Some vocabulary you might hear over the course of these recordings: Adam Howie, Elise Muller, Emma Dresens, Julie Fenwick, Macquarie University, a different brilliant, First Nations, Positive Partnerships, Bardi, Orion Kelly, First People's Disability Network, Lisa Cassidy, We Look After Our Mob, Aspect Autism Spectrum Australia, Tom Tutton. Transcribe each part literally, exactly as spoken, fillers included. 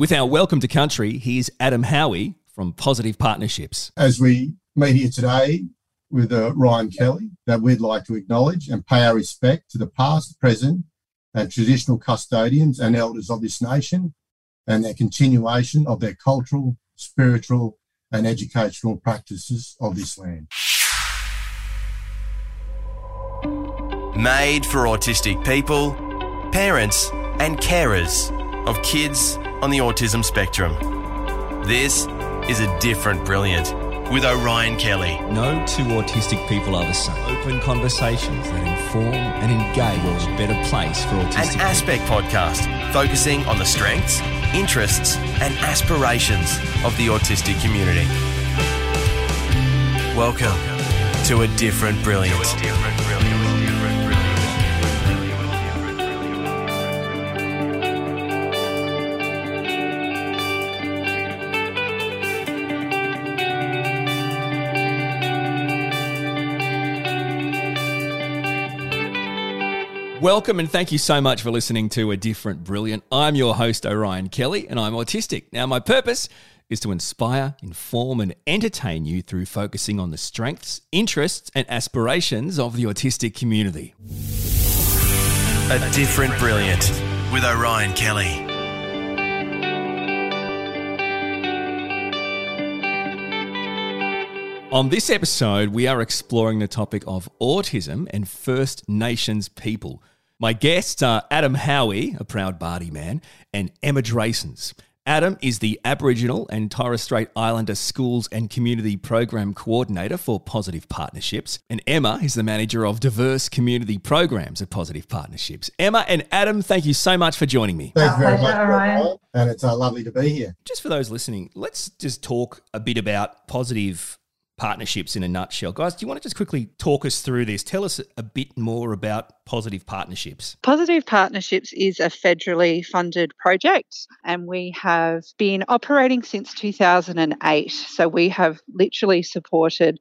With our welcome to country, here's Adam Howie from Positive Partnerships. As we meet here today with uh, Orion Kelly, that we'd like to acknowledge and pay our respect to the past, present and traditional custodians and elders of this nation and their continuation of their cultural, spiritual and educational practices of this land. Made for autistic people, parents and carers of kids on the autism spectrum. This is A Different Brilliant with Orion Kelly. No two autistic people are the same. Open conversations that inform and engage world's better place for autistic people. An Aspect podcast focusing on the strengths, interests and aspirations of the autistic community. Welcome to A Different Brilliant. To a different brilliant. Welcome and thank you so much for listening to A Different Brilliant. I'm your host, Orion Kelly, and I'm autistic. Now, my purpose is to inspire, inform and entertain you through focusing on the strengths, interests and aspirations of the autistic community. A Different Brilliant with Orion Kelly. On this episode, we are exploring the topic of autism and First Nations people. My guests are Adam Howie, a proud Bardi man, and Emma Dresens. Adam is the Aboriginal and Torres Strait Islander Schools and Community Program Coordinator for Positive Partnerships, and Emma is the Manager of Diverse Community Programs at Positive Partnerships. Emma and Adam, thank you so much for joining me. Thank you very much, Orion. And it's uh, lovely to be here. Just for those listening, let's just talk a bit about Positive Partnerships in a nutshell. Guys, do you want to just quickly talk us through this? Tell us a bit more about Positive Partnerships. Positive Partnerships is a federally funded project and we have been operating since two thousand eight. So we have literally supported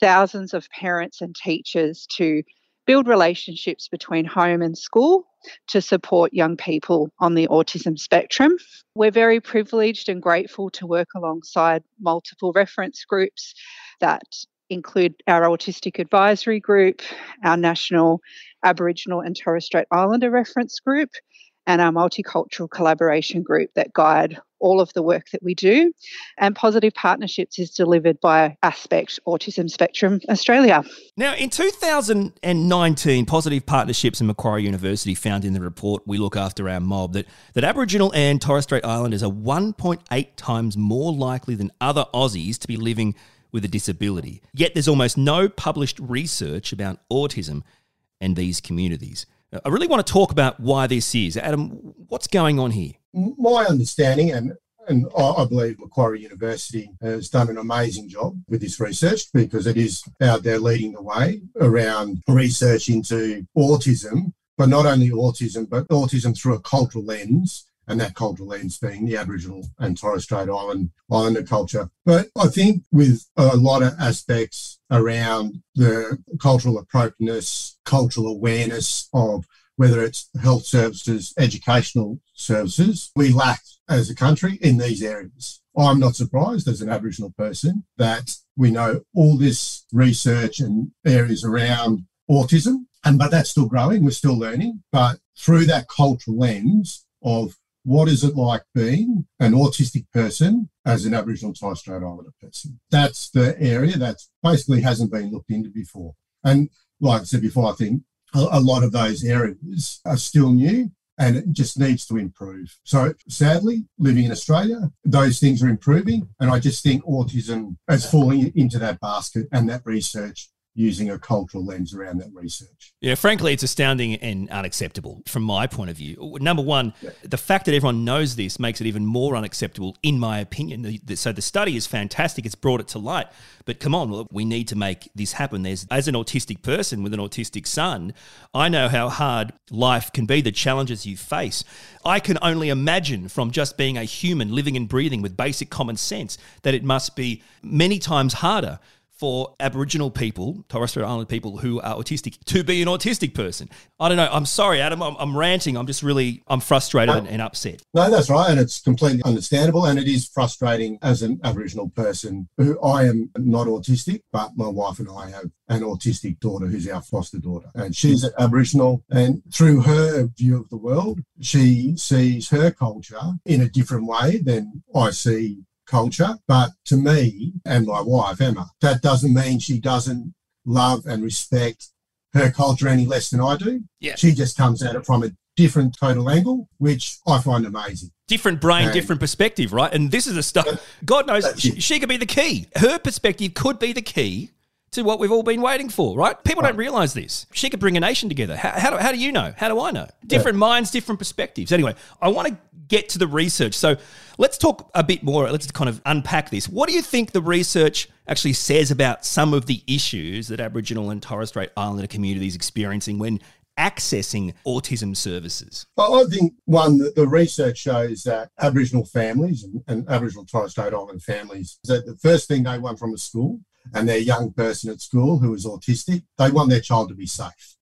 thousands of parents and teachers to build relationships between home and school to support young people on the autism spectrum. We're very privileged and grateful to work alongside multiple reference groups that include our Autistic Advisory Group, our National Aboriginal and Torres Strait Islander Reference Group, and our Multicultural Collaboration Group that guide all of the work that we do. And Positive Partnerships is delivered by Aspect Autism Spectrum Australia. Now, in two thousand nineteen, Positive Partnerships and Macquarie University found in the report We Look After Our Mob that, that Aboriginal and Torres Strait Islanders are one point eight times more likely than other Aussies to be living with a disability. Yet there's almost no published research about autism and these communities. I really want to talk about why this is. Adam, what's going on here? My understanding, and, and I believe Macquarie University has done an amazing job with this research because it is out there leading the way around research into autism, but not only autism, but autism through a cultural lens, and that cultural lens being the Aboriginal and Torres Strait Island, Islander culture. But I think with a lot of aspects around the cultural appropriateness, cultural awareness of whether it's health services, educational services, we lack as a country in these areas. I'm not surprised as an Aboriginal person that we know all this research and areas around autism, and but that's still growing, we're still learning. But through that cultural lens of what is it like being an autistic person as an Aboriginal and Torres Strait Islander person, that's the area that basically hasn't been looked into before. And like I said before, I think a lot of those areas are still new and it just needs to improve. So sadly, living in Australia, those things are improving and I just think autism is falling into that basket and that research using a cultural lens around that research. Yeah, frankly, it's astounding and unacceptable from my point of view. Number one, yeah. The fact that everyone knows this makes it even more unacceptable, in my opinion. The, the, so the study is fantastic. It's brought it to light. But come on, look, we need to make this happen. There's, as an autistic person with an autistic son, I know how hard life can be, the challenges you face. I can only imagine from just being a human living and breathing with basic common sense that it must be many times harder for Aboriginal people, Torres Strait Islander people who are autistic, to be an autistic person. I don't know. I'm sorry, Adam. I'm, I'm ranting. I'm just really, I'm frustrated and, and upset. No, that's right. And it's completely understandable. And it is frustrating as an Aboriginal person who I am not autistic, but my wife and I have an autistic daughter who's our foster daughter. And she's an Aboriginal. And through her view of the world, she sees her culture in a different way than I see culture. But to me and my wife, Emma, that doesn't mean she doesn't love and respect her culture any less than I do. Yeah. She just comes at it from a different total angle, which I find amazing. Different brain, and different perspective, right? And this is the stuff, God knows, she, she could be the key. Her perspective could be the key to what we've all been waiting for, right? People right. don't realise this. She could bring a nation together. How, how, do, how do you know? How do I know? Different yeah. minds, different perspectives. Anyway, I want to get to the research. So let's talk a bit more. Let's kind of unpack this. What do you think the research actually says about some of the issues that Aboriginal and Torres Strait Islander communities experiencing when accessing autism services? Well, I think, one, the, the research shows that Aboriginal families and, and Aboriginal Torres Strait Islander families, that the first thing they want from a school and their young person at school who is autistic, they want their child to be safe.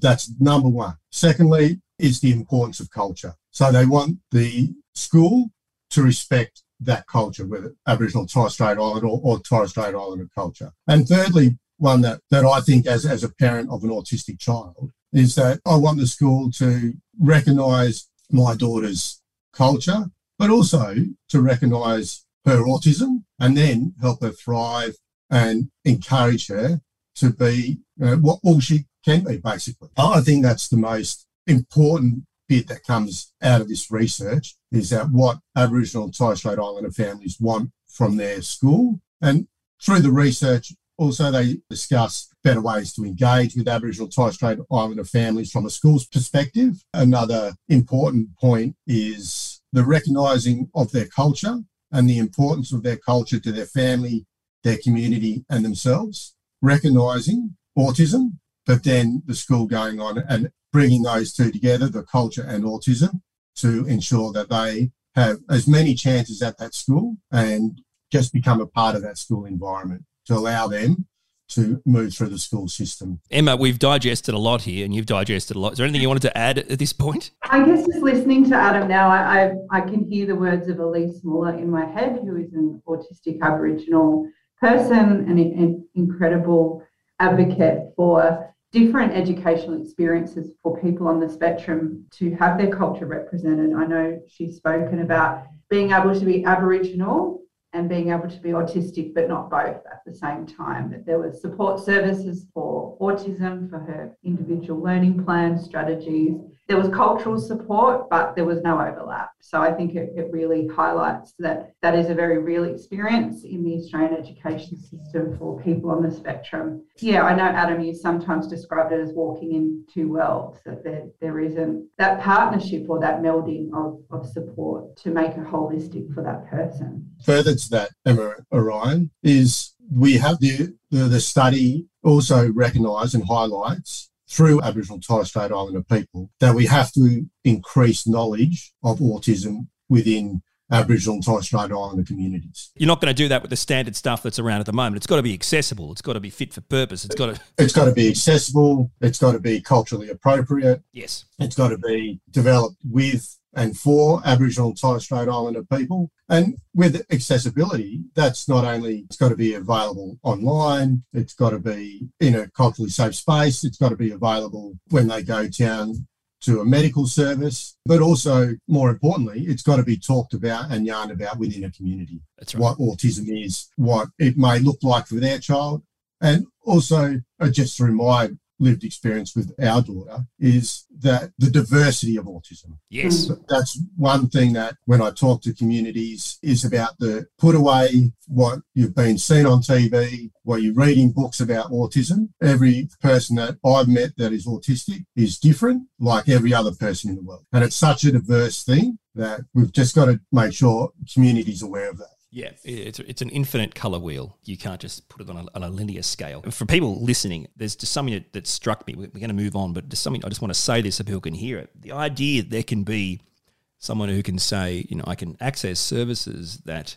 That's number one. Secondly, is the importance of culture. So they want the school to respect that culture, whether Aboriginal, Torres Strait Islander or, or Torres Strait Islander culture. And thirdly, one that, that I think as, as a parent of an autistic child, is that I want the school to recognise my daughter's culture, but also to recognise her autism and then help her thrive and encourage her to be uh, what all she can be, basically. I think that's the most important bit that comes out of this research, is that what Aboriginal and Torres Strait Islander families want from their school. And through the research, also they discuss better ways to engage with Aboriginal and Torres Strait Islander families from a school's perspective. Another important point is the recognising of their culture and the importance of their culture to their family, their community and themselves, recognising autism, but then the school going on and bringing those two together, the culture and autism, to ensure that they have as many chances at that school and just become a part of that school environment to allow them to move through the school system. Emma, we've digested a lot here and you've digested a lot. Is there anything you wanted to add at this point? I guess just listening to Adam now, I, I, I can hear the words of Elise Muller in my head, who is an autistic Aboriginal person and an incredible advocate for different educational experiences for people on the spectrum to have their culture represented. I know she's spoken about being able to be Aboriginal and being able to be autistic, but not both at the same time, that there were support services for autism, for her individual learning plans, strategies. There was cultural support, but there was no overlap. So I think it, it really highlights that that is a very real experience in the Australian education system for people on the spectrum. Yeah, I know, Adam, you sometimes described it as walking in two worlds, that there, there isn't that partnership or that melding of, of support to make it holistic for that person. Further to that, Emma, Orion, is we have the, the, the study also recognise and highlights through Aboriginal and Torres Strait Islander people, that we have to increase knowledge of autism within Aboriginal and Torres Strait Islander communities. You're not going to do that with the standard stuff that's around at the moment. It's got to be accessible. It's got to be fit for purpose. It's got to... It's got to be accessible. It's got to be culturally appropriate. Yes. It's got to be developed with and for Aboriginal and Torres Strait Islander people. And with accessibility, that's not only, it's got to be available online, it's got to be in a culturally safe space, it's got to be available when they go down to a medical service, but also, more importantly, it's got to be talked about and yarned about within a community. That's right. What autism is, what it may look like for their child, and also, just through my lived experience with our daughter, is that the diversity of autism. Yes. That's one thing that when I talk to communities is about the put away what you've been seen on T V, what you read in books about autism. Every person that I've met that is autistic is different, like every other person in the world. And it's such a diverse thing that we've just got to make sure communities are aware of that. Yeah, it's it's an infinite colour wheel. You can't just put it on a, on a linear scale. For people listening, there's just something that, that struck me. We're, we're going to move on, but there's something I just want to say this so people can hear it. The idea that there can be someone who can say, you know, I can access services that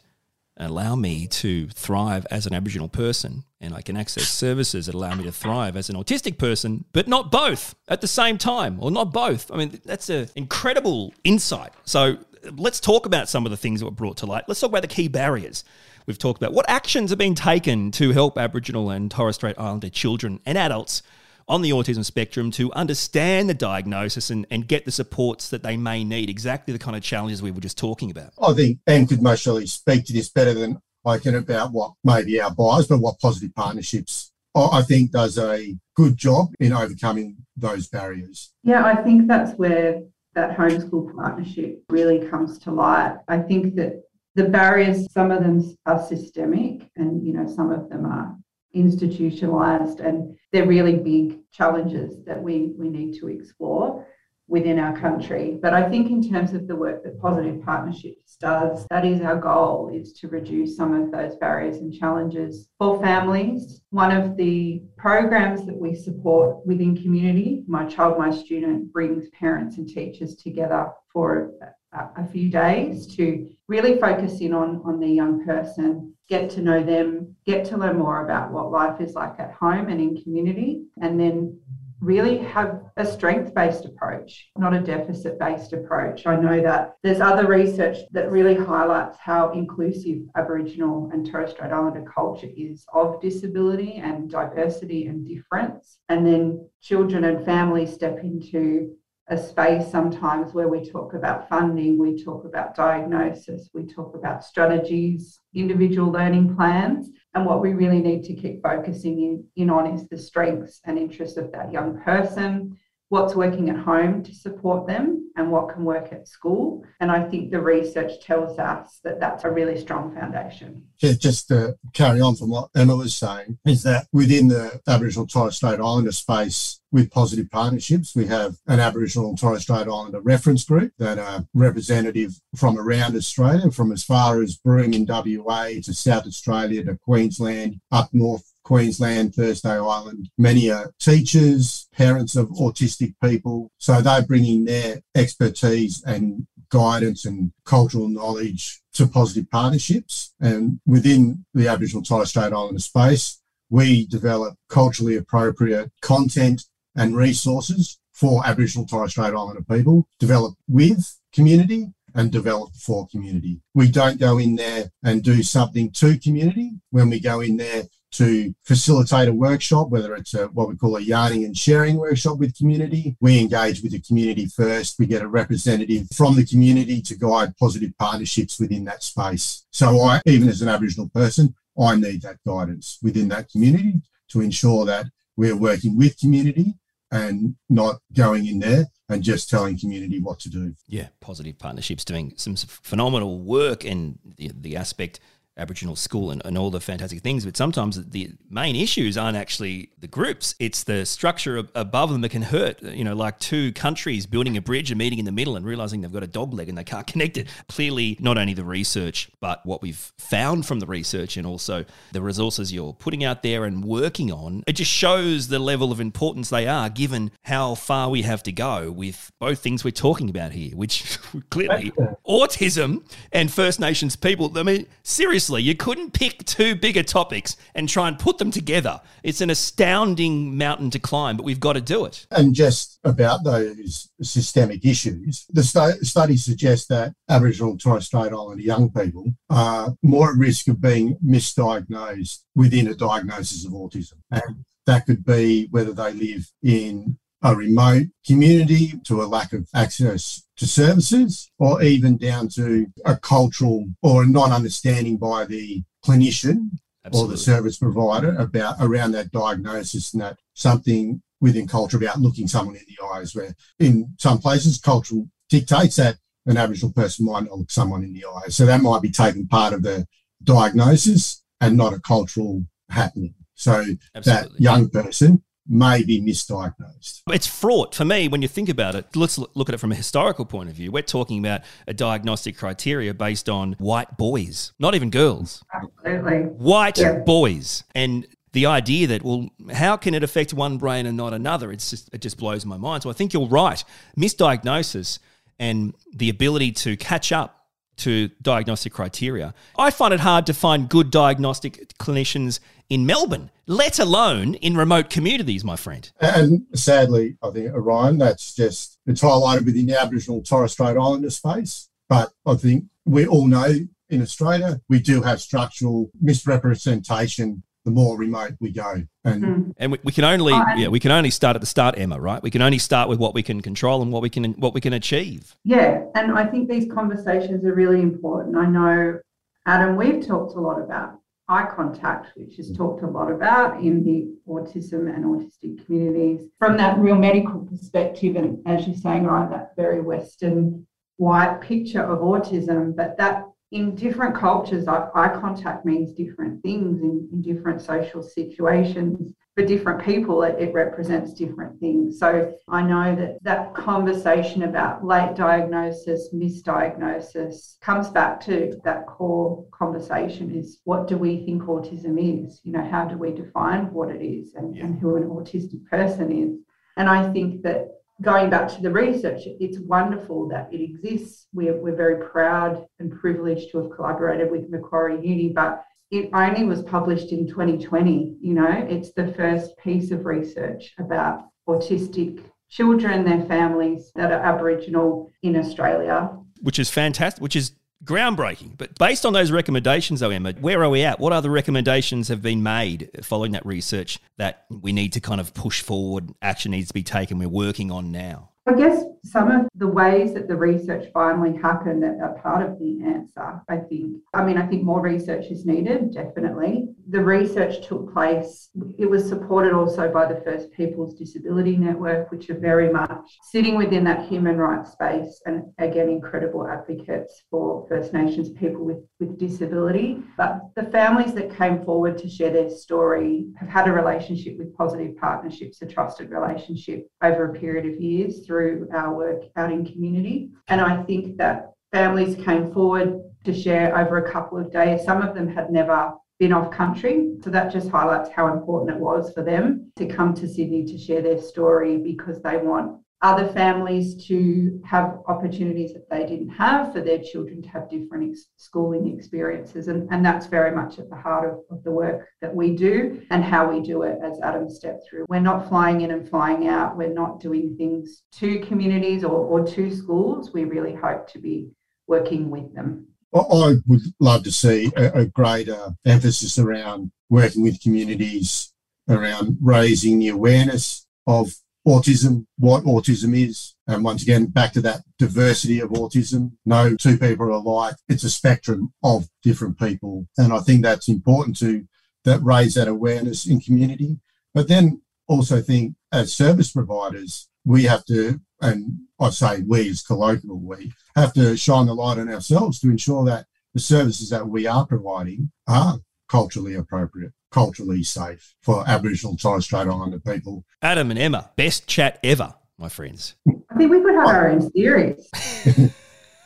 allow me to thrive as an Aboriginal person, and I can access services that allow me to thrive as an autistic person, but not both at the same time, or not both. I mean, that's an incredible insight. So let's talk about some of the things that were brought to light. Let's talk about the key barriers we've talked about. What actions have been taken to help Aboriginal and Torres Strait Islander children and adults on the autism spectrum to understand the diagnosis and, and get the supports that they may need, exactly the kind of challenges we were just talking about? I think Anne could most surely speak to this better than I can about what may be our bias, but what Positive Partnerships, I think, does a good job in overcoming those barriers. Yeah, I think that's where that homeschool partnership really comes to light. I think that the barriers, some of them are systemic and, you know, some of them are institutionalised, and they're really big challenges that we, we need to explore within our country. But I think in terms of the work that Positive Partnerships does, that is our goal, is to reduce some of those barriers and challenges for families. One of the programs that we support within community, My Child, My Student, brings parents and teachers together for a, a few days to really focus in on, on the young person, get to know them, get to learn more about what life is like at home and in community, and then really have a strength-based approach, not a deficit-based approach. I know that there's other research that really highlights how inclusive Aboriginal and Torres Strait Islander culture is of disability and diversity and difference. And then children and families step into a space sometimes where we talk about funding, we talk about diagnosis, we talk about strategies, individual learning plans, and what we really need to keep focusing in, in on is the strengths and interests of that young person, what's working at home to support them, and what can work at school. And I think the research tells us that that's a really strong foundation. Just to carry on from what Emma was saying, is that within the Aboriginal Torres Strait Islander space, with Positive Partnerships, we have an Aboriginal and Torres Strait Islander reference group that are representative from around Australia, from as far as Broome in W A to South Australia to Queensland, up north Queensland, Thursday Island. Many are teachers, parents of autistic people. So they're bringing their expertise and guidance and cultural knowledge to Positive Partnerships. And within the Aboriginal Torres Strait Islander space, we develop culturally appropriate content and resources for Aboriginal Torres Strait Islander people, developed with community and developed for community. We don't go in there and do something to community. When we go in there to facilitate a workshop, whether it's a, what we call a yarning and sharing workshop with community, we engage with the community first. We get a representative from the community to guide Positive Partnerships within that space. So I, even as an Aboriginal person, I need that guidance within that community to ensure that we're working with community and not going in there and just telling community what to do. Yeah, Positive Partnerships doing some phenomenal work in the, the Aspect Aboriginal School and, and all the fantastic things. But sometimes the main issues aren't actually the groups. It's the structure ab- above them that can hurt, you know, like two countries building a bridge and meeting in the middle and realising they've got a dog leg and they can't connect it. Clearly, not only the research, but what we've found from the research and also the resources you're putting out there and working on, it just shows the level of importance they are given how far we have to go with both things we're talking about here, which clearly autism and First Nations people, I mean, seriously, you couldn't pick two bigger topics and try and put them together. It's an astounding mountain to climb, but we've got to do it. And just about those systemic issues, the st- study suggests that Aboriginal and Torres Strait Islander young people are more at risk of being misdiagnosed within a diagnosis of autism. And that could be whether they live in a remote community to a lack of access to services, or even down to a cultural or a non-understanding by the clinician Absolutely. Or the service provider about around that diagnosis, and that something within culture about looking someone in the eyes, where in some places culture dictates that an Aboriginal person might not look someone in the eyes. So that might be taken part of the diagnosis and not a cultural happening. So Absolutely. That young person may be misdiagnosed. It's fraught for me when you think about it. Let's look at it from a historical point of view. We're talking about a diagnostic criteria based on white boys, not even girls. Absolutely. White yeah. boys. And the idea that, well, how can it affect one brain and not another? It's just, it just blows my mind. So I think you're right. Misdiagnosis and the ability to catch up to diagnostic criteria. I find it hard to find good diagnostic clinicians in Melbourne, let alone in remote communities, my friend. And sadly, I think, Orion, that's just, it's highlighted within the Aboriginal Torres Strait Islander space. But I think we all know in Australia, we do have structural misrepresentation the more remote we go. And, mm. and we, we can only oh, yeah, we can only start at the start, Emma, right? We can only start with what we can control and what we can what we can achieve. Yeah, and I think these conversations are really important. I know, Adam, we've talked a lot about eye contact, which is talked a lot about in the autism and autistic communities. From that real medical perspective, and as you're saying, right, that very Western white picture of autism, but that in different cultures, eye contact means different things in, in different social situations. For different people, it, it represents different things. So I know that that conversation about late diagnosis, misdiagnosis, comes back to that core conversation is, what do we think autism is? You know, how do we define what it is and, yeah. and who an autistic person is? And I think that going back to the research, it's wonderful that it exists. We're, we're very proud and privileged to have collaborated with Macquarie Uni, but it only was published in twenty twenty. You know, it's the first piece of research about autistic children, their families that are Aboriginal in Australia. Which is fantastic, which is groundbreaking. But based on those recommendations, though, Emma, where are we at? What other recommendations have been made following that research that we need to kind of push forward, action needs to be taken, we're working on now? I guess some of the ways that the research finally happened are part of the answer, I think. I mean, I think more research is needed, definitely. The research took place, it was supported also by the First People's Disability Network, which are very much sitting within that human rights space and, again, incredible advocates for First Nations people with, with disability. But the families that came forward to share their story have had a relationship with Positive Partnerships, a trusted relationship over a period of years through our work out in community. And I think that families came forward to share over a couple of days. Some of them had never been off country. So that just highlights how important it was for them to come to Sydney to share their story, because they want other families to have opportunities that they didn't have, for their children to have different ex- schooling experiences. And, and that's very much at the heart of, of the work that we do and how we do it, as Adam stepped through. We're not flying in and flying out. We're not doing things to communities or, or to schools. We really hope to be working with them. I would love to see a, a greater emphasis around working with communities, around raising the awareness of autism, what autism is. And once again, back to that diversity of autism. No two people are alike. It's a spectrum of different people. And I think that's important to that raise that awareness in community. But then also think, as service providers, we have to, and I say we is colloquial, we have to shine the light on ourselves to ensure that the services that we are providing are culturally appropriate, culturally safe for Aboriginal, Torres Strait Islander people. Adam and Emma, best chat ever, my friends. I think we could have our own series.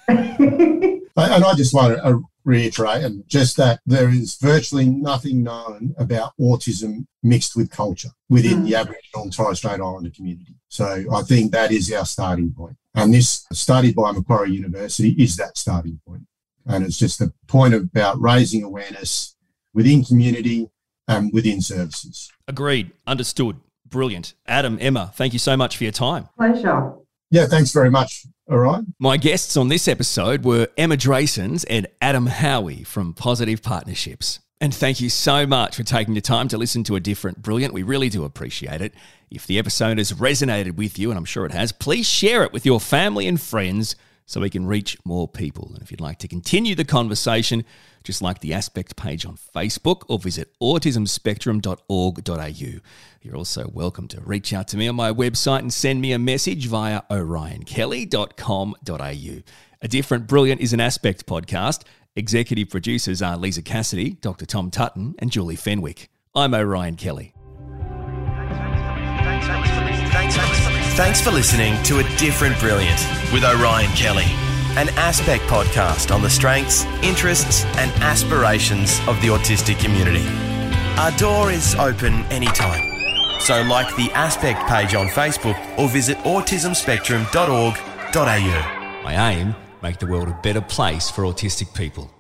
And I just want to reiterate, and just that there is virtually nothing known about autism mixed with culture within mm. the Aboriginal and Torres Strait Islander community. So I think that is our starting point. And this study by Macquarie University is that starting point. And it's just the point about raising awareness within community and within services. Agreed. Understood. Brilliant. Adam, Emma, thank you so much for your time. Pleasure. Yeah, thanks very much. All right. My guests on this episode were Emma Dresens and Adam Howie from Positive Partnerships. And thank you so much for taking the time to listen to A Different Brilliant. We really do appreciate it. If the episode has resonated with you, and I'm sure it has, please share it with your family and friends so we can reach more people. And if you'd like to continue the conversation, just like the Aspect page on Facebook or visit autism spectrum dot org dot a u. You're also welcome to reach out to me on my website and send me a message via orion kelly dot com dot a u. A Different Brilliant is an Aspect podcast. Executive producers are Lisa Cassidy, Doctor Tom Tutton and Julie Fenwick. I'm Orion Kelly. Thanks, thanks, thanks, thanks, thanks. Thanks for listening to A Different Brilliant with Orion Kelly, an Aspect podcast on the strengths, interests and aspirations of the autistic community. Our door is open anytime, so like the Aspect page on Facebook or visit autism spectrum dot org dot a u. My aim make the world a better place for autistic people.